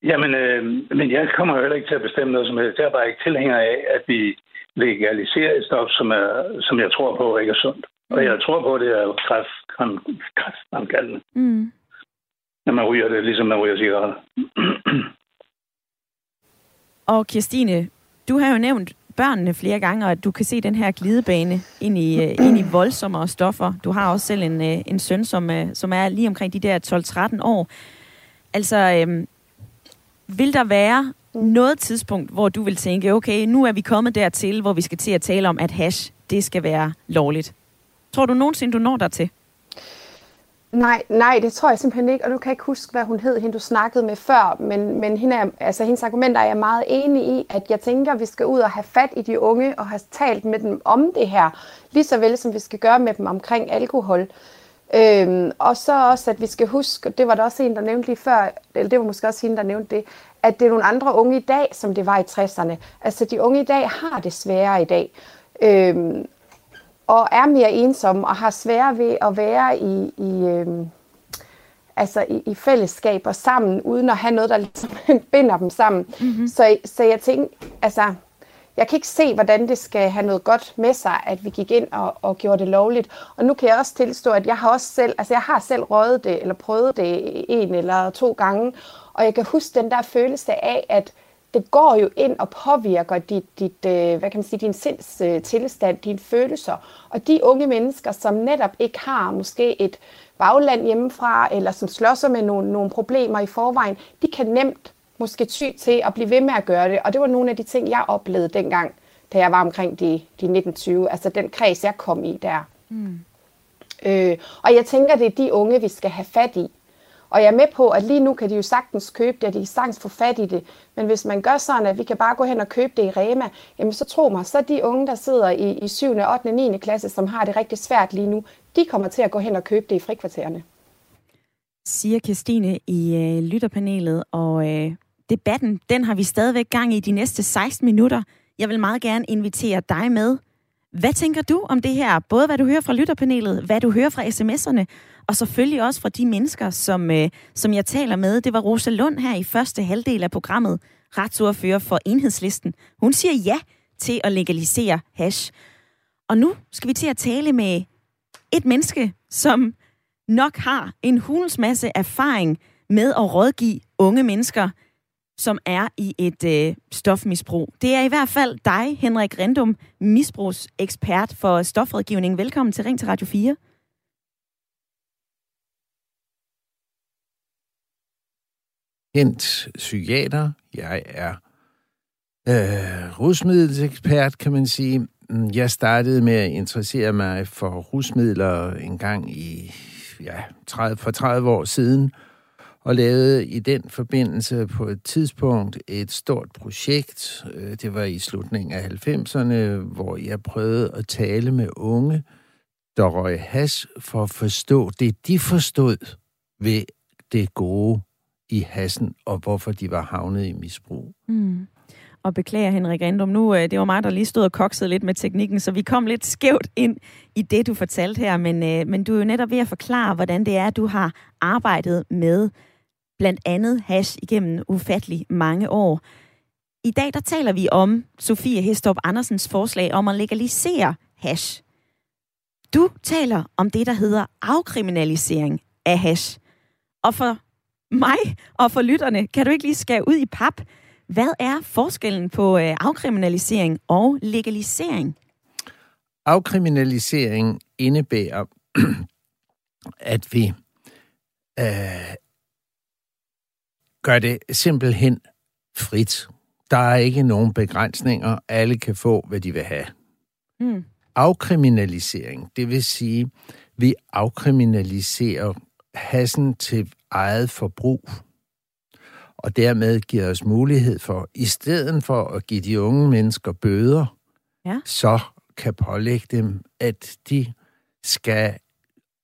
Jamen, øh, men jeg kommer jo heller ikke til at bestemme noget som helst. Jeg er bare ikke tilhænger af, at vi legaliserer et stof, som, er, som jeg tror på ikke er sundt. Og jeg tror på, at det er jo kræftfremkaldende, mm. når man ryger det, ligesom man ryger cigaretter. Og Kirstine, du har jo nævnt børnene flere gange, og at du kan se den her glidebane ind i, ind i voldsommere stoffer. Du har også selv en, en søn, som, som er lige omkring de der tolv tretten år. Altså, øhm, vil der være noget tidspunkt, hvor du vil tænke, okay, nu er vi kommet dertil, hvor vi skal til at tale om, at hash, det skal være lovligt? Tror du nogensinde, du når dig til? Nej, nej, det tror jeg simpelthen ikke. Og nu kan jeg ikke huske, hvad hun hed, hende du snakkede med før. Men, men hende er, altså, hendes argumenter er jeg meget enig i, at jeg tænker, at vi skal ud og have fat i de unge og have talt med dem om det her. Lige så vel, som vi skal gøre med dem omkring alkohol. Øhm, og så også, at vi skal huske, det var der også en, der nævnte lige før, eller det var måske også hende, der nævnte det, at det er nogle andre unge i dag, som det var i tresserne. Altså, de unge i dag har det sværere i dag. Øhm, og er mere ensomme og har svært ved at være i, i, øh, altså i, i fællesskaber sammen, uden at have noget, der ligesom binder dem sammen. Mm-hmm. Så, så jeg tænker, altså, jeg kan ikke se, hvordan det skal have noget godt med sig, at vi gik ind og, og gjorde det lovligt. Og nu kan jeg også tilstå, at jeg har også selv, altså jeg har selv røget det, eller prøvet det en eller to gange, og jeg kan huske den der følelse af, at det går jo ind og påvirker dit, dit, hvad kan man sige, din sindstilstand, dine følelser. Og de unge mennesker, som netop ikke har måske et bagland hjemmefra, eller som slåser med nogle, nogle problemer i forvejen, de kan nemt måske ty til at blive ved med at gøre det. Og det var nogle af de ting, jeg oplevede dengang, da jeg var omkring de, de nitten tyve. Altså den kreds, jeg kom i der. Mm. Øh, og jeg tænker, det er de unge, vi skal have fat i. Og jeg er med på, at lige nu kan de jo sagtens købe det, og de kan sagtens få fat i det. Men hvis man gør sådan, at vi kan bare gå hen og købe det i Rema, jamen så tro mig, så de unge, der sidder i, i syvende, ottende, niende klasse, som har det rigtig svært lige nu, de kommer til at gå hen og købe det i frikvartererne. Siger Kirstine i øh, lytterpanelet, og øh, debatten, den har vi stadigvæk gang i de næste seksten minutter. Jeg vil meget gerne invitere dig med. Hvad tænker du om det her? Både hvad du hører fra lytterpanelet, hvad du hører fra sms'erne, og selvfølgelig også fra de mennesker, som, øh, som jeg taler med. Det var Rosa Lund her i første halvdel af programmet, retsordfører for Enhedslisten. Hun siger ja til at legalisere hash. Og nu skal vi til at tale med et menneske, som nok har en hulens masse erfaring med at rådgive unge mennesker, som er i et øh, stofmisbrug. Det er i hvert fald dig, Henrik Rindum, misbrugsekspert for Stofrådgivningen. Velkommen til Ring til Radio fire. Kendt psykiater. Jeg er øh, rusmiddelekspert, kan man sige. Jeg startede med at interessere mig for rusmidler en gang i ja, tredive, for tredive år siden, og lavede i den forbindelse på et tidspunkt et stort projekt. Det var i slutningen af halvfemserne, hvor jeg prøvede at tale med unge, der røg hash, for at forstå det, de forstod ved det gode i hassen, og hvorfor de var havnet i misbrug. Mm. Og beklager, Henrik Rindum, nu det var mig, der lige stod og koksede lidt med teknikken, så vi kom lidt skævt ind i det, du fortalte her, men, men du er jo netop ved at forklare, hvordan det er, du har arbejdet med blandt andet hash igennem ufattelig mange år. I dag, der taler vi om Sofie Hestorp Andersens forslag om at legalisere hash. Du taler om det, der hedder afkriminalisering af hash. Og for mig og for lytterne, kan du ikke lige skære ud i pap? Hvad er forskellen på afkriminalisering og legalisering? Afkriminalisering indebærer, at vi øh, gør det simpelthen frit. Der er ikke nogen begrænsninger. Alle kan få, hvad de vil have. Mm. Afkriminalisering, det vil sige, at vi afkriminaliserer hassen til eget forbrug, og dermed giver os mulighed for, i stedet for at give de unge mennesker bøder, ja, så kan pålægge dem, at de skal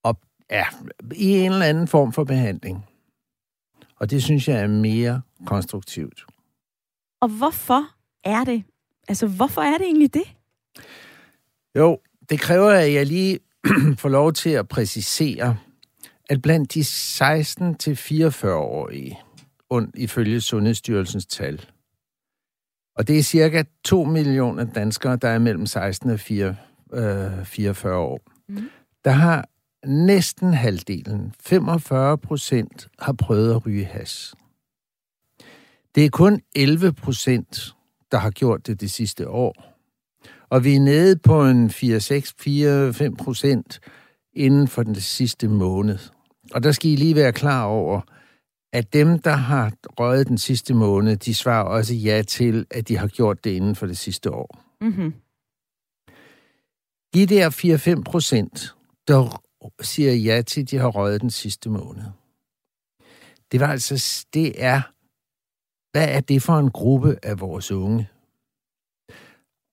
op, ja, i en eller anden form for behandling. Og det synes jeg er mere konstruktivt. Og hvorfor er det? Altså, hvorfor er det egentlig det? Jo, det kræver, at jeg lige får lov til at præcisere, at blandt de seksten til fireogfyrre-årige, ifølge Sundhedsstyrelsens tal. Og det er cirka to millioner danskere, der er mellem seksten og fireogfyrre år. Mm. Der har næsten halvdelen, femogfyrre procent, har prøvet at ryge hash. Det er kun elleve procent, der har gjort det det sidste år. Og vi er nede på en fire, seks, fire, fem procent inden for den sidste måned. Og der skal I lige være klar over, at dem, der har røget den sidste måned, de svarer også ja til, at de har gjort det inden for det sidste år. Mm-hmm. De der fire til fem procent, der siger ja til, at de har røget den sidste måned. Det var altså, det er, hvad er det for en gruppe af vores unge?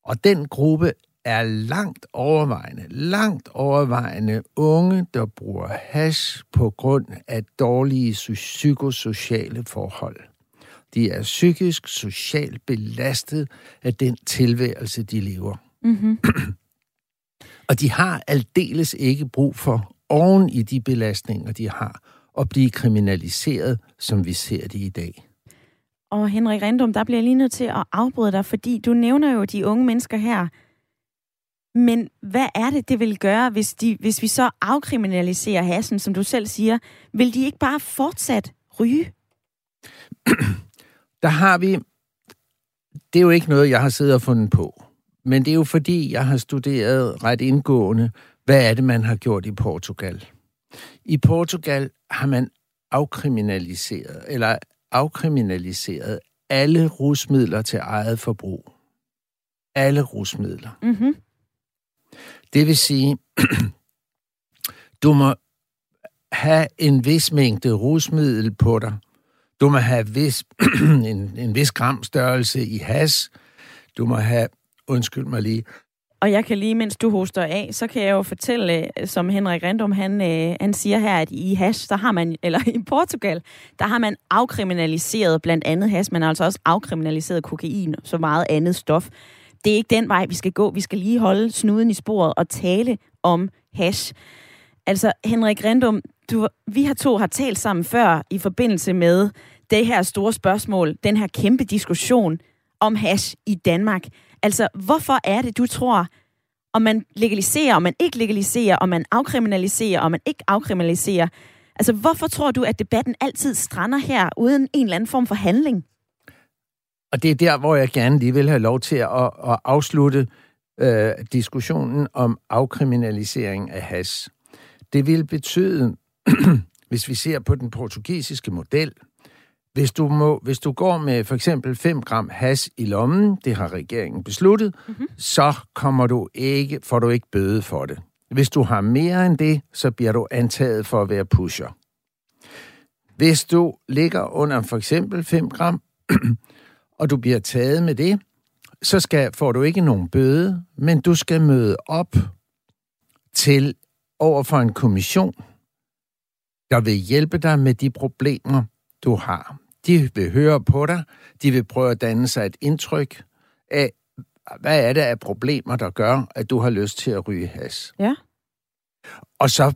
Og den gruppe er langt overvejende, langt overvejende unge, der bruger hash på grund af dårlige psykosociale forhold. De er psykisk, socialt belastet af den tilværelse, de lever. Mm-hmm. Og de har aldeles ikke brug for, oven i de belastninger, de har, at blive kriminaliseret, som vi ser det i dag. Og Henrik Rindum, der bliver lige nødt til at afbryde dig, fordi du nævner jo de unge mennesker her. Men hvad er det, det vil gøre, hvis, de, hvis vi så afkriminaliserer hassen, som du selv siger? Vil de ikke bare fortsat ryge? Der har vi... Det er jo ikke noget, jeg har siddet og fundet på. Men det er jo fordi, jeg har studeret ret indgående, hvad er det, man har gjort i Portugal. I Portugal har man afkriminaliseret, eller afkriminaliseret alle rusmidler til eget forbrug. Alle rusmidler. Mm-hmm. Det vil sige, du må have en vis mængde rusmiddel på dig. Du må have vis, en, en vis gram størrelse i hash. Du må have, undskyld mig lige. Og jeg kan lige, mens du hoster af, så kan jeg jo fortælle, som Henrik Rindum, han, han siger her, at i hash, der har man, eller i Portugal, der har man afkriminaliseret blandt andet hash, men altså også afkriminaliseret kokain, så meget andet stof. Det er ikke den vej, vi skal gå. Vi skal lige holde snuden i sporet og tale om hash. Altså, Henrik Rindum, du, vi har to har talt sammen før i forbindelse med det her store spørgsmål, den her kæmpe diskussion om hash i Danmark. Altså, hvorfor er det, du tror, om man legaliserer, om man ikke legaliserer, om man afkriminaliserer, om man ikke afkriminaliserer? Altså, hvorfor tror du, at debatten altid strander her uden en eller anden form for handling? Og det er der, hvor jeg gerne lige vil have lov til at, at afslutte øh, diskussionen om afkriminalisering af hash. Det vil betyde, hvis vi ser på den portugisiske model, hvis du, må, hvis du går med for eksempel fem gram hash i lommen, det har regeringen besluttet, mm-hmm. så kommer du ikke, får du ikke bøde for det. Hvis du har mere end det, så bliver du antaget for at være pusher. Hvis du ligger under for eksempel fem gram, og du bliver taget med det, så skal, får du ikke nogen bøde, men du skal møde op til over for en kommission, der vil hjælpe dig med de problemer, du har. De vil høre på dig, de vil prøve at danne sig et indtryk af, hvad er det af problemer, der gør, at du har lyst til at ryge hash. Ja. Og så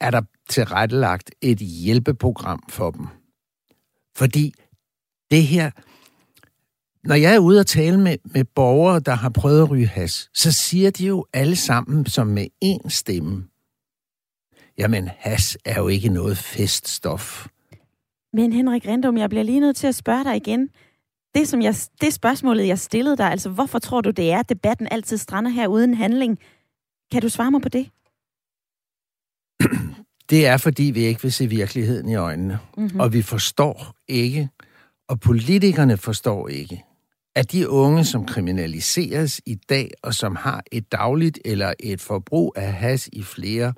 er der tilrettelagt et hjælpeprogram for dem. Fordi det her... Når jeg er ude og tale med, med borgere, der har prøvet at ryge hash, så siger de jo alle sammen som med én stemme. Jamen, hash er jo ikke noget feststof. Men Henrik Rindum, jeg bliver lige nødt til at spørge dig igen. Det, som jeg, det spørgsmålet, jeg stillede dig, altså hvorfor tror du, det er, at debatten altid strander her uden handling? Kan du svare mig på det? Det er, fordi vi ikke vil se virkeligheden i øjnene. Mm-hmm. Og vi forstår ikke, og politikerne forstår ikke, at de unge, som kriminaliseres i dag, og som har et dagligt eller et forbrug af hash i flere,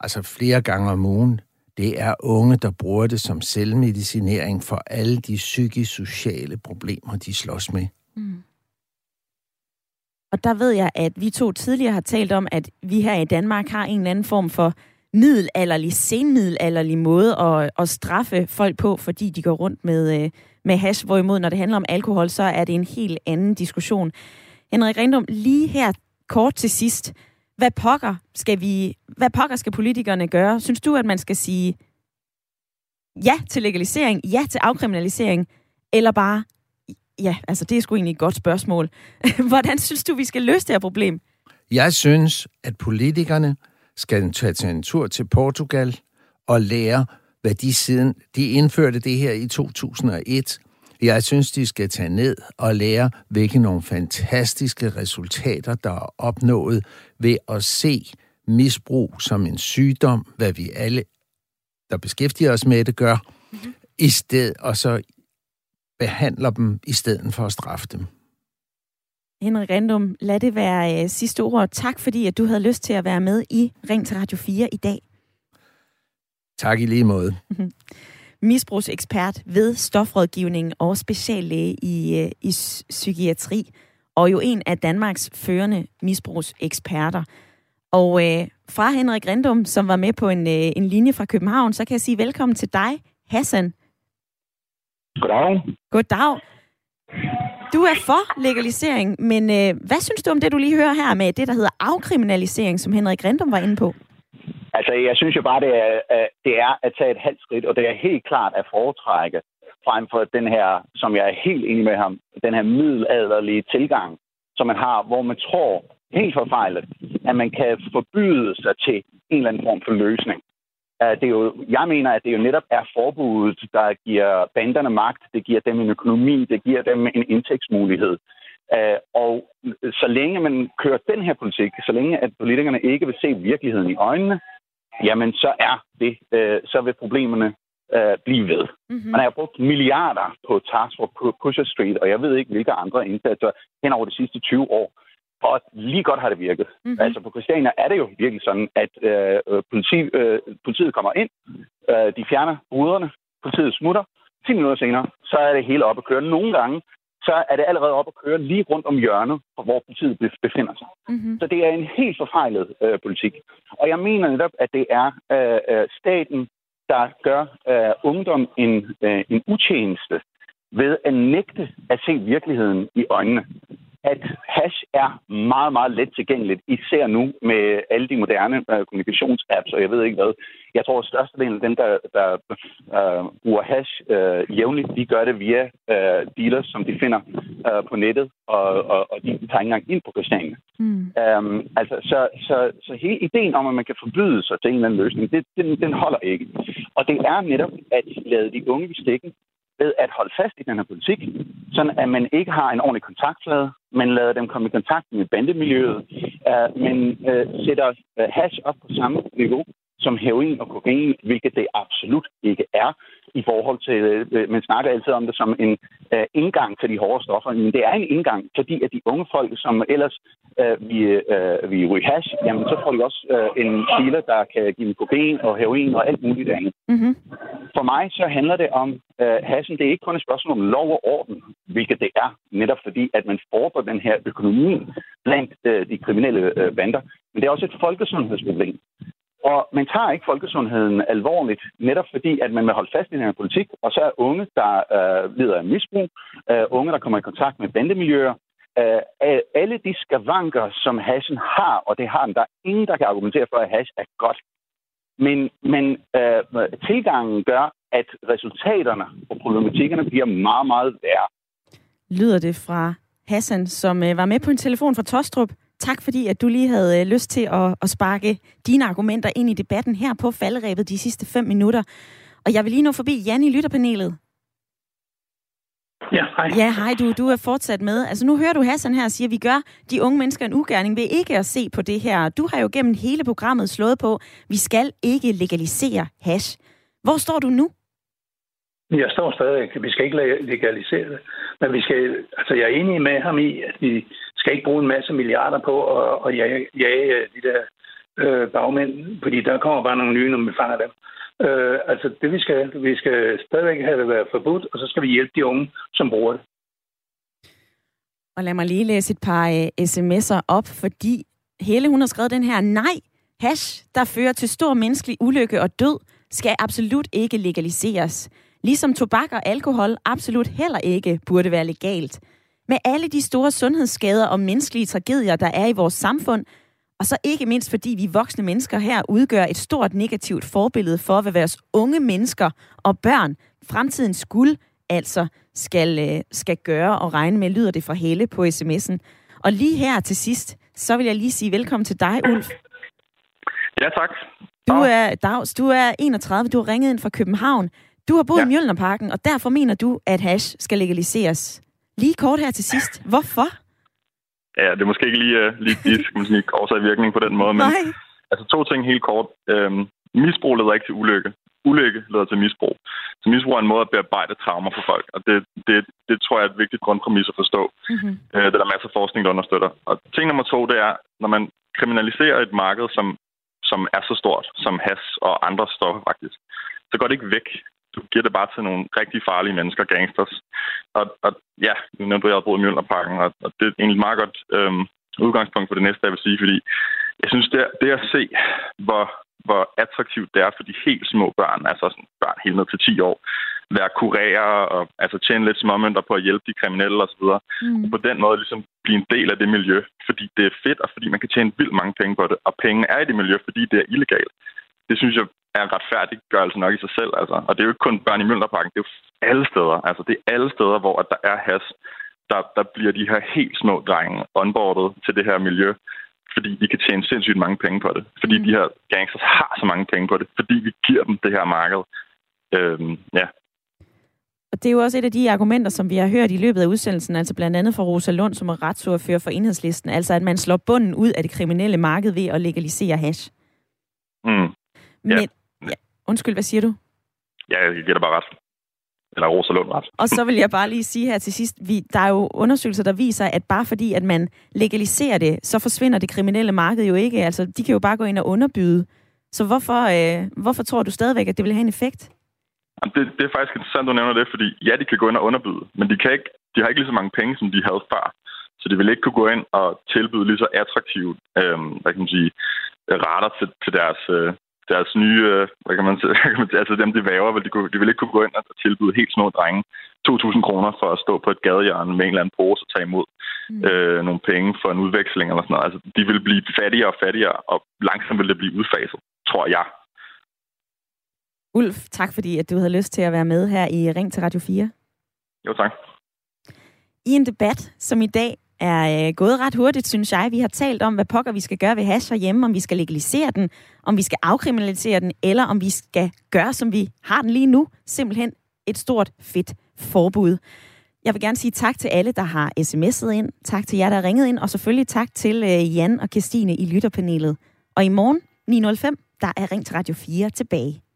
altså flere gange om ugen, det er unge, der bruger det som selvmedicinering for alle de psykosociale problemer, de slås med. Mm. Og der ved jeg, at vi to tidligere har talt om, at vi her i Danmark har en eller anden form for middelalderlig, senmiddelalderlig måde at, at straffe folk på, fordi de går rundt med... med hash, hvorimod når det handler om alkohol, så er det en helt anden diskussion. Henrik Rindum, lige her kort til sidst, hvad pokker skal vi, hvad pokker skal politikerne gøre? Synes du, at man skal sige ja til legalisering, ja til afkriminalisering, eller bare, ja, altså det er sgu egentlig et godt spørgsmål. Hvordan synes du, vi skal løse det her problem? Jeg synes, at politikerne skal tage en tur til Portugal og lære, hvad de siden, de indførte det her i to tusind og et. Jeg synes, de skal tage ned og lære, hvilke nogle fantastiske resultater, der er opnået ved at se misbrug som en sygdom, hvad vi alle, der beskæftiger os med det, gør, mm-hmm. i stedet, og så behandler dem i stedet for at straffe dem. Henrik Rindum, lad det være øh, sidste ord. Tak fordi, at du havde lyst til at være med i Ring til Radio fire i dag. Tak i lige måde. Misbrugsekspert ved Stofrådgivningen og speciallæge i, i psykiatri, og jo en af Danmarks førende misbrugseksperter. Og øh, fra Henrik Rindum, som var med på en, øh, en linje fra København, så kan jeg sige velkommen til dig, Hassan. Goddag. Goddag. Du er for legalisering, men øh, hvad synes du om det, du lige hører her med det, der hedder afkriminalisering, som Henrik Rindum var inde på? Altså, jeg synes jo bare, det er, det er at tage et halvt skridt, og det er helt klart at foretrække frem for den her, som jeg er helt enig med ham, den her middelalderlige tilgang, som man har, hvor man tror helt forfejlet, at man kan forbyde sig til en eller anden form for løsning. Det er jo, jeg mener, at det jo netop er forbuddet, der giver banderne magt, det giver dem en økonomi, det giver dem en indtægtsmulighed. Og så længe man kører den her politik, så længe at politikerne ikke vil se virkeligheden i øjnene, jamen så er det, øh, så vil problemerne øh, blive ved. Mm-hmm. Man har jo brugt milliarder på Task Force Pusher Street, og jeg ved ikke, hvilke andre indsatser hen over de sidste tyve år. Og lige godt har det virket. Mm-hmm. Altså på Christiania er det jo virkelig sådan, at øh, politi, øh, politiet kommer ind, øh, de fjerner bryderne, politiet smutter. ti minutter senere, så er det hele op at køre. Nogle gange, så er det allerede op at køre lige rundt om hjørnet, hvor politiet befinder sig. Mm-hmm. Så det er en helt forfejlet øh, politik. Og jeg mener netop, at det er øh, staten, der gør øh, ungdom en, øh, en utjeneste ved at nægte at se virkeligheden i øjnene. At hash er meget, meget let tilgængeligt, især nu med alle de moderne øh, kommunikationsapps, og jeg ved ikke hvad. Jeg tror, at størstedelen af dem, der, der øh, bruger hash øh, jævnligt, de gør det via øh, dealers, som de finder øh, på nettet, og, og, og de tager ikke engang ind på Christiania. Mm. Øhm, altså, så, så, så hele ideen om, at man kan forbyde sig til en eller anden løsning, det, den, den holder ikke. Og det er netop at lade de unge i stikken, ved at holde fast i den her politik, sådan at man ikke har en ordentlig kontaktflade, man lader dem komme i kontakt med bandemiljøet, uh, man uh, sætter uh, hash op på samme niveau som heroin og kokain, hvilket det absolut ikke er i forhold til, uh, man snakker altid om det som en uh, indgang til de hårde stoffer, men det er en indgang, fordi at de unge folk, som ellers uh, vi, uh, vi ryger hash, jamen så får de også uh, en dealer, der kan give dem kokain og heroin og alt muligt andet. Mm-hmm. For mig så handler det om uh, hashen, det er ikke kun et spørgsmål om lov og orden, hvilket det er, netop fordi, at man forbereder den her økonomi blandt uh, de kriminelle uh, bander, men det er også et folkesundhedsproblem. Og man tager ikke folkesundheden alvorligt, netop fordi, at man vil holde fast i den her politik, og så er unge, der øh, lider af misbrug, øh, unge, der kommer i kontakt med bandemiljøer, øh, alle de skavanker, som hashen har, og det har den, der er ingen, der kan argumentere for, at hash er godt. Men, men øh, tilgangen gør, at resultaterne og problematikkerne bliver meget, meget værre. Lyder det fra Hassan, som øh, var med på en telefon fra Tostrup. Tak fordi, at du lige havde lyst til at, at sparke dine argumenter ind i debatten her på falderebet de sidste fem minutter. Og jeg vil lige nå forbi Jan i lytterpanelet. Ja, hej. Ja, hej. Du, du er fortsat med. Altså, nu hører du Hassan her sige, at vi gør de unge mennesker en ugerning ved ikke at se på det her. Du har jo gennem hele programmet slået på, at vi skal ikke legalisere hash. Hvor står du nu? Jeg står stadig. Vi skal ikke legalisere det. Men vi skal, altså, jeg er enig med ham i, at vi skal ikke bruge en masse milliarder på at, at jage, jage de der øh, bagmænd, fordi der kommer bare nogle nye, når vi fanger dem. Øh, altså det vi skal, vi skal stadigvæk have det været forbudt, og så skal vi hjælpe de unge, som bruger det. Og lad mig lige læse et par øh, sms'er op, fordi Helle, hun har skrevet den her, nej, hash, der fører til stor menneskelig ulykke og død, skal absolut ikke legaliseres. Ligesom tobak og alkohol absolut heller ikke burde være legalt. Med alle de store sundhedsskader og menneskelige tragedier, der er i vores samfund, og så ikke mindst fordi vi voksne mennesker her udgør et stort negativt forbillede for, hvad vores unge mennesker og børn, fremtidens guld, altså skal, skal gøre og regne med, lyder det fra Helle på sms'en. Og lige her til sidst, så vil jeg lige sige velkommen til dig, Ulf. Ja, tak. Du er, Dags, du er enogtredive, du har ringet ind fra København. Du har boet ja. i Mjølnerparken, og derfor mener du, at hash skal legaliseres. Lige kort her til sidst. Hvorfor? Ja, det er måske ikke lige, uh, lige, lige skal man sige, årsag virkning på den måde, men nej. Altså to ting helt kort. Øhm, misbrug leder ikke til ulykke. Ulykke leder til misbrug. Så misbrug er en måde at bearbejde traumer for folk, og det, det, det tror jeg er et vigtigt grundpræmis at forstå. Mm-hmm. Øh, det er der masser af forskning, der understøtter. Og ting nummer to, det er, når man kriminaliserer et marked, som, som er så stort, som hash og andre stoffer faktisk, så går det ikke væk. Du giver det bare til nogle rigtig farlige mennesker, gangsters. Og, og ja, nu nævnte du, at jeg havde boet i Mjølnerparken, og, og det er egentlig et meget godt øhm, udgangspunkt for det næste, jeg vil sige, fordi jeg synes, det, det at se, hvor, hvor attraktivt det er for de helt små børn, altså sådan børn helt ned til ti år, være kurere og altså tjene lidt småmønter på at hjælpe de kriminelle osv. Og, mm. og på den måde ligesom blive en del af det miljø, fordi det er fedt, og fordi man kan tjene vildt mange penge på det, og penge er i det miljø, fordi det er illegalt. Det synes jeg er en retfærdiggørelse nok i sig selv, altså. Og det er jo ikke kun børn i Mjølnerparken, det er jo alle steder. Altså, det er alle steder, hvor der er hash, der, der bliver de her helt små drenge onboardet til det her miljø, fordi de kan tjene sindssygt mange penge på det. Fordi mm. de her gangsters har så mange penge på det, fordi vi giver dem det her marked. Øhm, ja. Og det er jo også et af de argumenter, som vi har hørt i løbet af udsendelsen, altså blandt andet fra Rosa Lund, som er retsordfører for Enhedslisten, altså at man slår bunden ud af det kriminelle marked ved at legalisere hash. Mm. Men, ja. Ja, undskyld, hvad siger du? ja, jeg gætter bare ret. Eller Rosa Lund ret. Og så vil jeg bare lige sige her til sidst, vi, der er jo undersøgelser, der viser, at bare fordi, at man legaliserer det, så forsvinder det kriminelle marked jo ikke. Altså, de kan jo bare gå ind og underbyde. Så hvorfor, øh, hvorfor tror du stadigvæk, at det vil have en effekt? Det, det er faktisk interessant, du nævner det, fordi ja, de kan gå ind og underbyde, men de, kan ikke, de har ikke lige så mange penge, som de havde før. Så de vil ikke kunne gå ind og tilbyde lige så attraktivt, øh, hvad kan man sige, rater til, til deres... Øh, deres nye, hvad kan man sige, altså dem, de væver, vil de, kunne, de vil ikke kunne gå ind og tilbyde helt små drenge to tusind kroner for at stå på et gadehjørne med en eller anden pose og tage imod mm. øh, nogle penge for en udveksling eller sådan noget. Altså, de vil blive fattigere og fattigere, og langsomt vil det blive udfaset, tror jeg. Ulf, tak fordi at du havde lyst til at være med her i Ring til Radio fire. Jo, tak. I en debat, som i dag er gået ret hurtigt, synes jeg. Vi har talt om, hvad pokker vi skal gøre ved hash herhjemme, om vi skal legalisere den, om vi skal afkriminalisere den, eller om vi skal gøre, som vi har den lige nu, simpelthen et stort, fedt forbud. Jeg vil gerne sige tak til alle, der har sms'et ind, tak til jer, der har ringet ind, og selvfølgelig tak til Jan og Kirstine i lytterpanelet. Og i morgen ni nul fem, der er Ring til Radio fire tilbage.